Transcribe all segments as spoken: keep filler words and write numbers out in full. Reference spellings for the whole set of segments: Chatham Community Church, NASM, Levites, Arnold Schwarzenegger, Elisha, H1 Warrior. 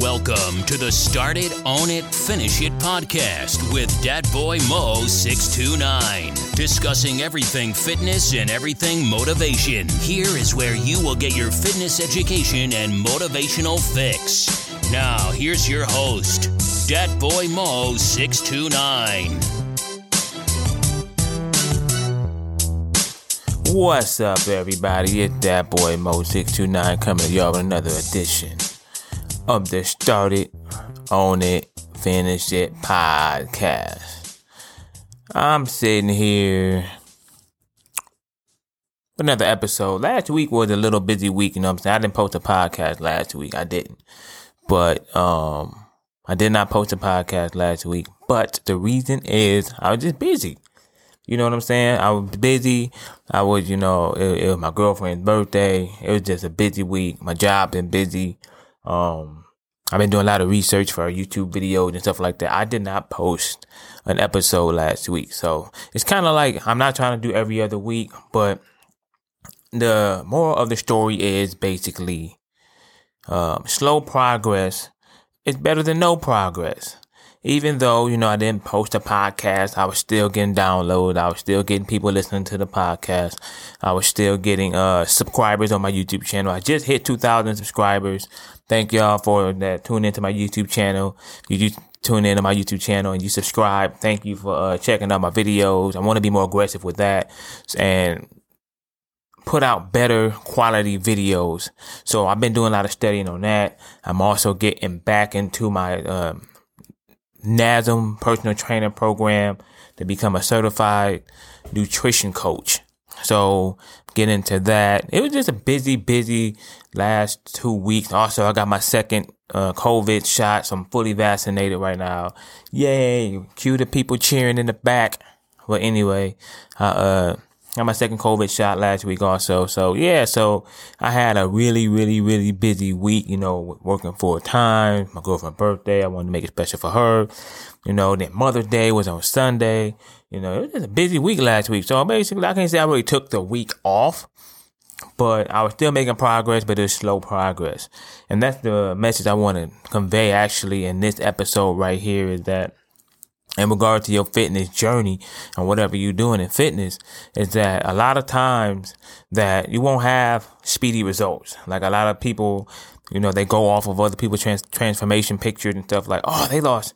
Welcome to the Start It, Own It, Finish It podcast with Dat Boy Mo six two nine. Discussing everything fitness and everything motivation. Here is where you will get your fitness education and motivational fix. Now, here's your host, Dat Boy Mo six two nine. What's up, everybody? It's Dat Boy Mo six two nine coming to y'all with another edition of the Start It, Own It, Finish It podcast. I'm sitting here with another episode. Last week was a little busy week, you know what I'm saying? I didn't post a podcast last week. I didn't. But um, I did not post a podcast last week. But the reason is I was just busy. You know what I'm saying? I was busy. I was, you know, it, it was my girlfriend's birthday. It was just a busy week. My job been busy. Um, I've been doing a lot of research for YouTube videos and stuff like that. I did not post an episode last week. So it's kind of like I'm not trying to do every other week, but the moral of the story is basically um, slow progress is better than no progress. Even though, you know, I didn't post a podcast, I was still getting downloads. I was still getting people listening to the podcast. I was still getting uh, subscribers on my YouTube channel. I just hit two thousand subscribers. Thank y'all for that. Tune into my YouTube channel. You tune into my YouTube channel and you subscribe. Thank you for uh, checking out my videos. I want to be more aggressive with that and put out better quality videos. So I've been doing a lot of studying on that. I'm also getting back into my um N A S M personal trainer program to become a certified nutrition coach. So get into that. It was just a busy, busy last two weeks. Also, I got my second uh, COVID shot, so I'm fully vaccinated right now. Yay! Cue the people cheering in the back. But anyway, I uh, got my second COVID shot last week also. So yeah, so I had a really, really, really busy week, you know, working full time. My girlfriend's birthday, I wanted to make it special for her. You know, then Mother's Day was on Sunday. You know, it was just a busy week last week. So basically, I can't say I really took the week off, but I was still making progress, but it's slow progress. And that's the message I want to convey actually in this episode right here is that in regard to your fitness journey and whatever you're doing in fitness is that a lot of times that you won't have speedy results. Like a lot of people, you know, they go off of other people's trans- transformation pictures and stuff like, oh, they lost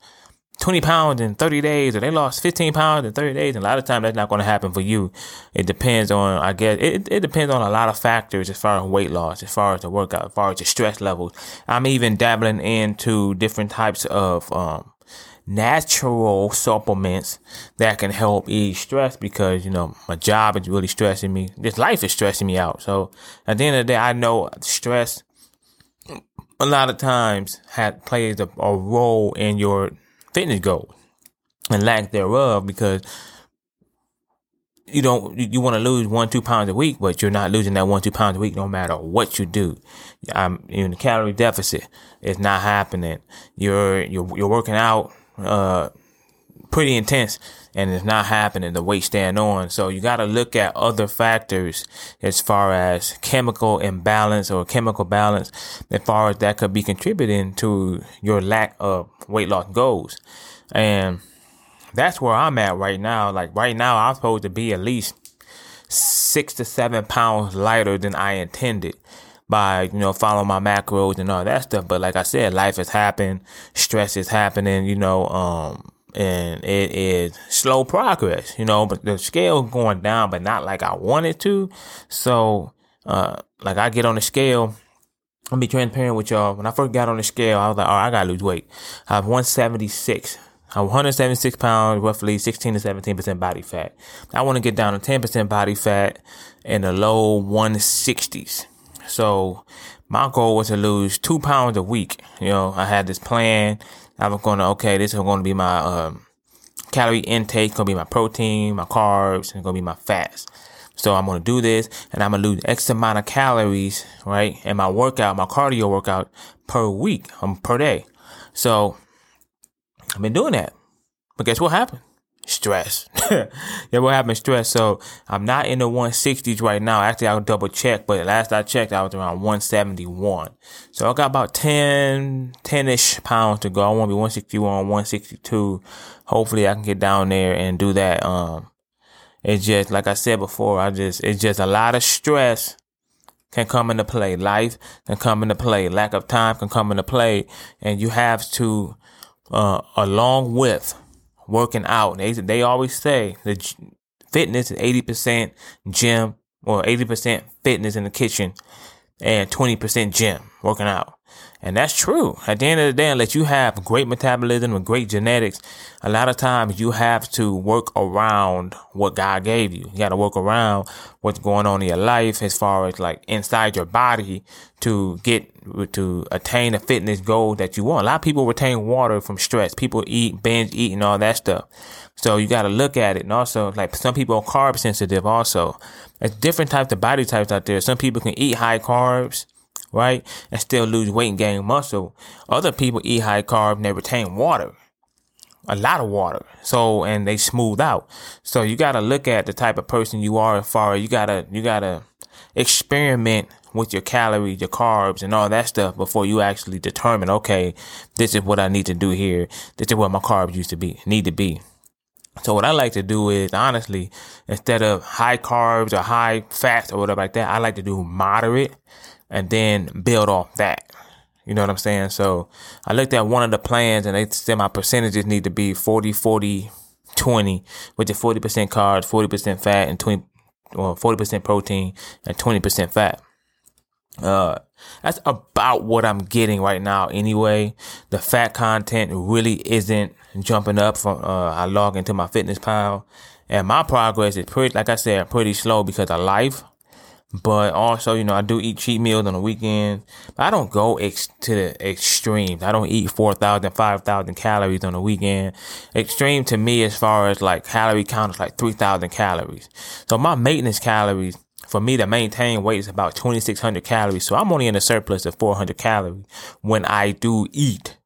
twenty pounds in thirty days or they lost fifteen pounds in thirty days. And a lot of times that's not going to happen for you. It depends on, I guess, it, it depends on a lot of factors as far as weight loss, as far as the workout, as far as the stress levels. I'm even dabbling into different types of, um, natural supplements that can help ease stress because, you know, my job is really stressing me. This life is stressing me out. So at the end of the day, I know stress a lot of times has plays a, a role in your fitness goals and lack thereof because you don't, you, you want to lose one, two pounds a week, but you're not losing that one, two pounds a week no matter what you do. I'm in the calorie deficit. It's not happening. You're, you're, you're working out Uh, pretty intense and it's not happening, the weight stand on. So you got to look at other factors as far as chemical imbalance or chemical balance, as far as that could be contributing to your lack of weight loss goals. And that's where I'm at right now. Like right now, I'm supposed to be at least six to seven pounds lighter than I intended by, you know, following my macros and all that stuff. But like I said, life has happened, stress is happening, you know, um, and it is slow progress, you know, but the scale is going down, but not like I wanted to. So, uh, like I get on the scale, I'll be transparent with y'all. When I first got on the scale, I was like, all right, I gotta lose weight. I have one seventy-six. I'm one seventy-six pounds, roughly sixteen to seventeen percent body fat. I want to get down to ten percent body fat in the low one sixties. So my goal was to lose two pounds a week. You know, I had this plan. I was going to, okay, this is going to be my um, calorie intake, going to be my protein, my carbs, and going to be my fats. So I'm going to do this and I'm going to lose X amount of calories, right? And my workout, my cardio workout per week, um, per day. So I've been doing that. But guess what happened? stress. Yeah, what happened? Stress. So I'm not in the one sixties right now. Actually, I'll double check, but last I checked, I was around one seventy-one. So I got about ten, ten-ish pounds to go. I want to be one sixty-one, one sixty-two. Hopefully, I can get down there and do that. Um, it's just like I said before. I just it's just a lot of stress can come into play. Life can come into play. Lack of time can come into play, and you have to, uh, along with working out. They they always say that fitness is eighty percent gym or eighty percent fitness in the kitchen and twenty percent gym, working out. And that's true. At the end of the day, unless you have great metabolism and great genetics, a lot of times you have to work around what God gave you. You got to work around what's going on in your life as far as like inside your body to get to attain the fitness goal that you want. A lot of people retain water from stress. People eat, binge eat, and all that stuff. So you got to look at it. And also, like, some people are carb sensitive also. There's different types of body types out there. Some people can eat high carbs, right, and still lose weight and gain muscle. Other people eat high carb and they retain water, a lot of water. So, and they smooth out. So you got to look at the type of person you are as far as you got to, you got to experiment with your calories, your carbs, and all that stuff before you actually determine, okay, this is what I need to do here. This is what my carbs used to be, need to be. So what I like to do is, honestly, instead of high carbs or high fats or whatever like that, I like to do moderate and then build off that. You know what I'm saying? So I looked at one of the plans and they said my percentages need to be forty, forty, twenty, which is forty percent carbs, forty percent fat, and twenty, or forty percent protein and twenty percent fat. Uh, that's about what I'm getting right now anyway. The fat content really isn't jumping up from, uh, I log into my fitness pile and my progress is pretty, like I said, pretty slow because of life. But also, you know, I do eat cheat meals on the weekend. But I don't go ex- to the extremes. I don't eat four thousand, five thousand calories on the weekend. Extreme to me as far as like calorie count is like three thousand calories. So my maintenance calories for me to maintain weight is about twenty-six hundred calories. So I'm only in a surplus of four hundred calories when I do eat.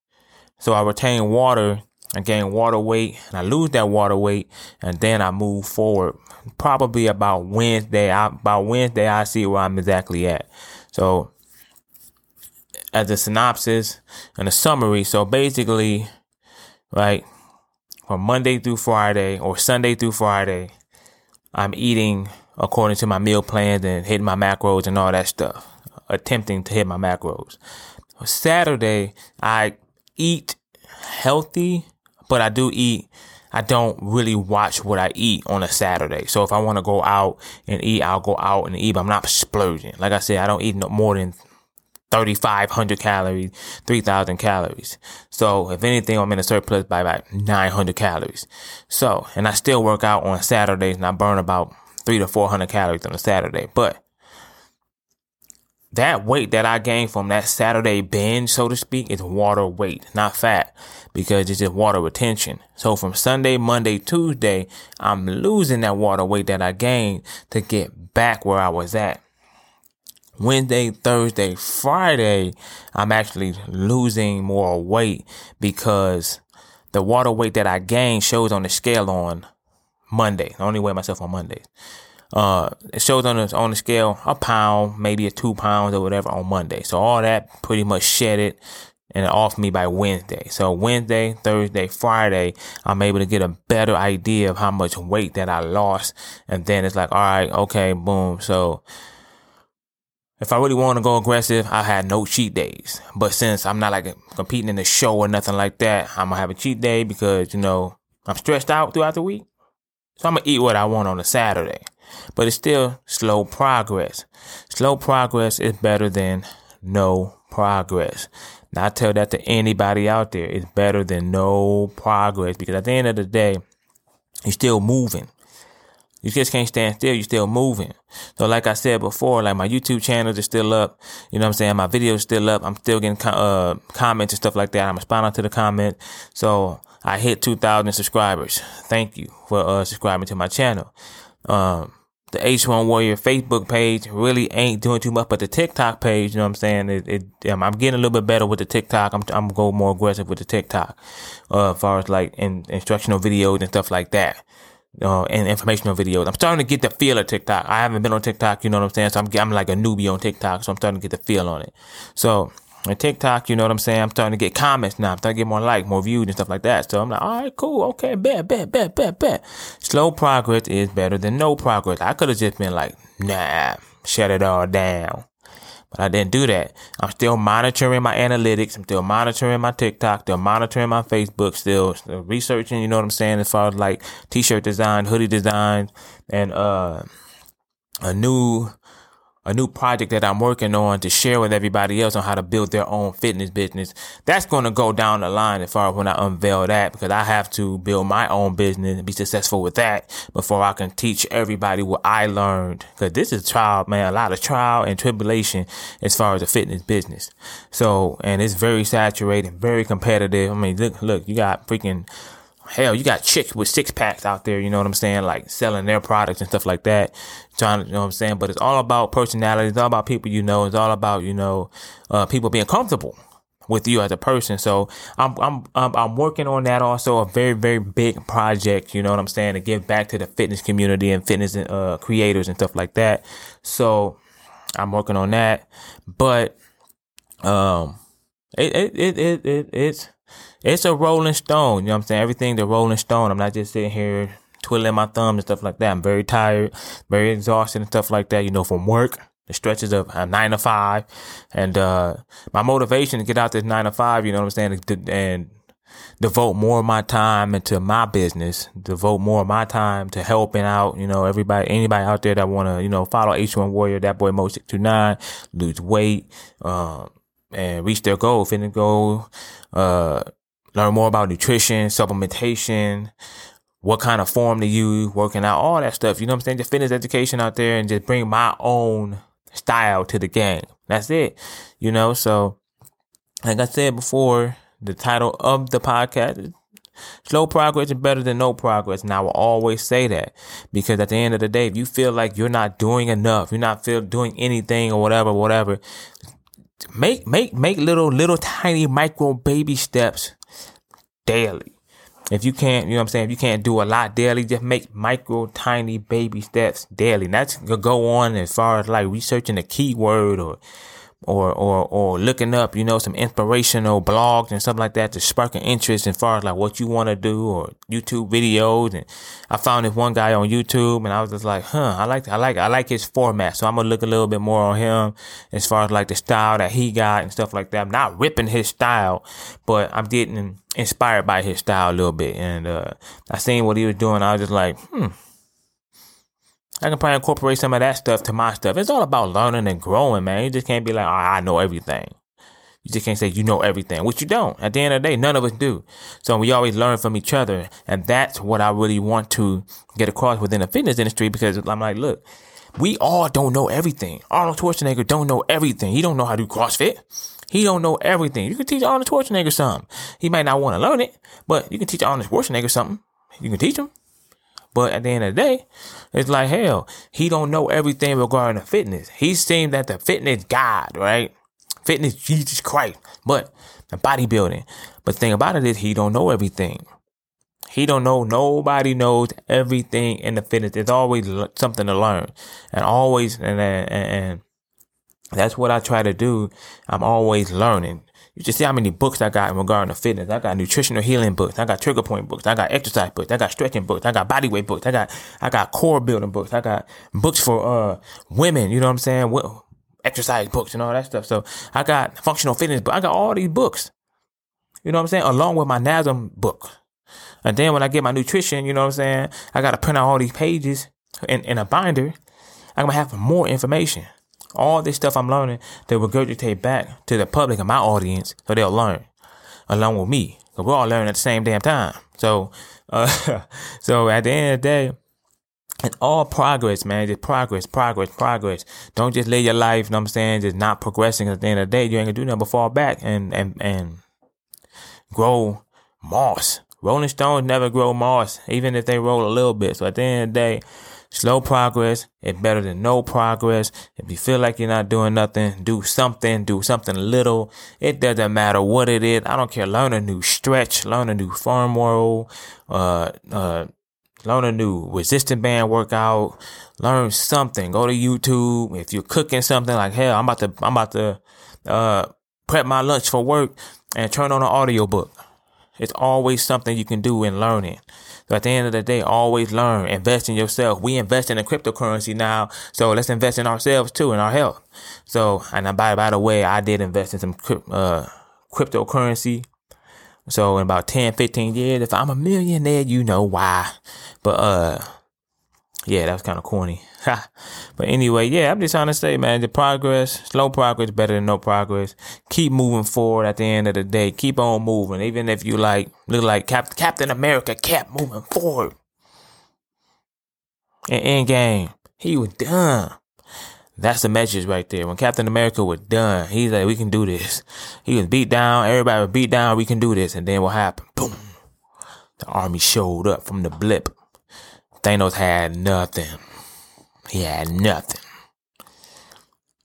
So I retain water. I gain water weight and I lose that water weight and then I move forward. Probably about Wednesday, I, by Wednesday, I see where I'm exactly at. So as a synopsis and a summary, so basically, right, from Monday through Friday or Sunday through Friday, I'm eating according to my meal plans and hitting my macros and all that stuff, attempting to hit my macros. Saturday, I eat healthy. But I do eat, I don't really watch what I eat on a Saturday. So if I want to go out and eat, I'll go out and eat, but I'm not splurging. Like I said, I don't eat no more than thirty-five hundred calories, three thousand calories. So if anything, I'm in a surplus by about nine hundred calories. So, and I still work out on Saturdays and I burn about three to four hundred calories on a Saturday. But that weight that I gained from that Saturday binge, so to speak, is water weight, not fat, because it's just water retention. So from Sunday, Monday, Tuesday, I'm losing that water weight that I gained to get back where I was at. Wednesday, Thursday, Friday, I'm actually losing more weight because the water weight that I gained shows on the scale on Monday. I only weigh myself on Mondays. Uh, it shows on the, on the scale a pound, maybe a two pounds or whatever on Monday. So all that pretty much shed it and it off me by Wednesday. So Wednesday, Thursday, Friday, I'm able to get a better idea of how much weight that I lost. And then it's like, all right, okay, boom. So if I really want to go aggressive, I had no cheat days. But since I'm not like competing in a show or nothing like that, I'm going to have a cheat day because, you know, I'm stressed out throughout the week. So I'm going to eat what I want on a Saturday. But it's still slow progress. Slow progress is better than no progress. Now, I tell that to anybody out there. It's better than no progress because at the end of the day, you're still moving. You just can't stand still. You're still moving. So like I said before, like my YouTube channels are still up. You know what I'm saying? My videos still up. I'm still getting uh, comments and stuff like that. I'm responding to the comments. So I hit two thousand subscribers. Thank you for uh, subscribing to my channel. Um, the H one Warrior Facebook page really ain't doing too much, but the TikTok page, you know what I'm saying? It, it um, I'm getting a little bit better with the TikTok. I'm I'm go more aggressive with the TikTok, uh, as far as like in, instructional videos and stuff like that, uh, and informational videos. I'm starting to get the feel of TikTok. I haven't been on TikTok, you know what I'm saying? So I'm I'm like a newbie on TikTok, so I'm starting to get the feel on it. So on TikTok, you know what I'm saying? I'm starting to get comments now. I'm starting to get more likes, more views and stuff like that. So I'm like, all right, cool. Okay, bet, bet, bet, bet, bet. Slow progress is better than no progress. I could have just been like, nah, shut it all down. But I didn't do that. I'm still monitoring my analytics. I'm still monitoring my TikTok. Still monitoring my Facebook. Still, still researching, you know what I'm saying? As far as like t-shirt design, hoodie design, and uh, a new... a new project that I'm working on to share with everybody else on how to build their own fitness business. That's going to go down the line as far as when I unveil that, because I have to build my own business and be successful with that before I can teach everybody what I learned. Because this is trial, man, a lot of trial and tribulation as far as the fitness business. So, and it's very saturated, very competitive. I mean, look, look, you got freaking... hell, you got chicks with six packs out there, you know what I'm saying? Like selling their products and stuff like that. Trying to, you know what I'm saying? But it's all about personality. It's all about people, you know, it's all about, you know, uh, people being comfortable with you as a person. So I'm, I'm, I'm, I'm working on that also, a very, very big project, you know what I'm saying? To give back to the fitness community and fitness, uh, creators and stuff like that. So I'm working on that, but, um, it, it, it, it, it it's, It's a rolling stone, you know what I'm saying? Everything's a rolling stone. I'm not just sitting here twiddling my thumbs and stuff like that. I'm very tired, very exhausted and stuff like that, you know, from work. The stretches of uh, nine to five. And uh, my motivation to get out this nine to five, you know what I'm saying, and devote more of my time into my business, devote more of my time to helping out, you know, everybody, anybody out there that want to, you know, follow H one Warrior, Dat Boy Mo six two nine, lose weight, um, and reach their goal, fitness goal, uh, learn more about nutrition, supplementation, what kind of form to use, working out, all that stuff. You know what I'm saying? Just fitness education out there and just bring my own style to the game. That's it. You know, so like I said before, the title of the podcast is Slow Progress is Better Than No Progress. And I will always say that, because at the end of the day, if you feel like you're not doing enough, you're not feel doing anything or whatever, whatever, Make, make, make little, little tiny micro baby steps daily. If you can't, you know what I'm saying? If you can't do a lot daily, just make micro tiny baby steps daily. And that's going to go on as far as like researching a keyword or, or, or, or looking up, you know, some inspirational blogs and stuff like that to spark an interest as far as like what you want to do, or YouTube videos. And I found this one guy on YouTube and I was just like, huh, I like, I like, I like his format. So I'm going to look a little bit more on him as far as like the style that he got and stuff like that. I'm not ripping his style, but I'm getting inspired by his style a little bit. And, uh, I seen what he was doing. I was just like, Hmm. I can probably incorporate some of that stuff to my stuff. It's all about learning and growing, man. You just can't be like, oh, I know everything. You just can't say you know everything, which you don't. At the end of the day, none of us do. So we always learn from each other. And that's what I really want to get across within the fitness industry, because I'm like, look, we all don't know everything. Arnold Schwarzenegger don't know everything. He don't know how to do CrossFit. He don't know everything. You can teach Arnold Schwarzenegger something. He might not want to learn it, but you can teach Arnold Schwarzenegger something. You can teach him. But at the end of the day, it's like, hell, he don't know everything regarding the fitness. He's seen that the fitness God, right? Fitness Jesus Christ, but the bodybuilding. But the thing about it is he don't know everything. He don't know. Nobody knows everything in the fitness. There's always something to learn, and always, and and, and that's what I try to do. I'm always learning. You just see how many books I got in regard to fitness. I got nutritional healing books. I got trigger point books. I got exercise books. I got stretching books. I got body weight books. I got, I got core building books. I got books for, uh, women. You know what I'm saying? Well, exercise books and all that stuff. So I got functional fitness, but I got all these books, you know what I'm saying? Along with my N A S M book. And then when I get my nutrition, you know what I'm saying? I got to print out all these pages in, in a binder. I'm going to have more information. All this stuff I'm learning, they regurgitate back to the public and my audience, so they'll learn along with me. Cause we're all learning at the same damn time. So, uh, so at the end of the day, it's all progress, man. Just progress, progress, progress. Don't just live your life, you know what I'm saying, just not progressing. At the end of the day, you ain't gonna do nothing but fall back and, and, and grow moss. Rolling stones never grow moss, even if they roll a little bit. So at the end of the day, Slow progress is better than no progress. If you feel like you're not doing nothing, do something, do something little. It doesn't matter what it is. I don't care. Learn a new stretch, learn a new farm roll, uh, uh, learn a new resistance band workout, learn something. Go to YouTube. If you're cooking something like, hell, I'm about to, I'm about to, uh, prep my lunch for work and turn on an audiobook. It's always something you can do in learning. So at the end of the day, always learn. Invest in yourself. We invest in the cryptocurrency now, so let's invest in ourselves too, in our health. So, and by, by the way, I did invest in some uh, cryptocurrency. So in about ten, fifteen years, if I'm a millionaire, you know why. But uh, yeah, that was kind of corny. But anyway, yeah, I'm just trying to say, man, the progress, slow progress, better than no progress. Keep moving forward at the end of the day. Keep on moving. Even if you like look like Cap- Captain America, kept moving forward. And Endgame, he was done. That's the message right there. When Captain America was done, he's like, we can do this. He was beat down. Everybody was beat down. We can do this. And then what happened? Boom. The army showed up from the blip. Thanos had nothing. He had nothing.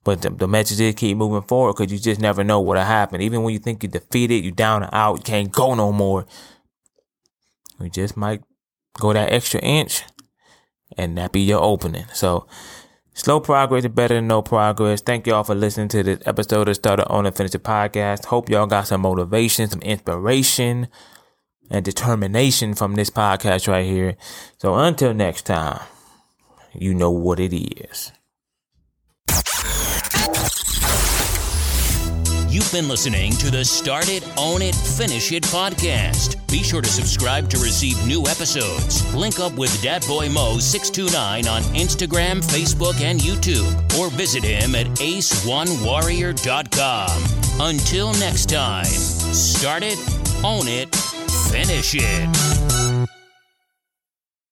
But the, the message is keep moving forward, because you just never know what'll happen. Even when you think you're defeated, you're down and out, you can't go no more, you just might go that extra inch and that be your opening. So slow progress is better than no progress. Thank y'all for listening to this episode of Starter Owner and Finisher Podcast. Hope y'all got some motivation, some inspiration, and determination from this podcast right here. So until next time, you know what it is. You've been listening to the Start It, Own It, Finish It podcast. Be sure to subscribe to receive new episodes. Link up with Dat Boy Mo six two nine on Instagram, Facebook, and YouTube. Or visit him at H one Warrior dot com. Until next time, start it, own it, finish it.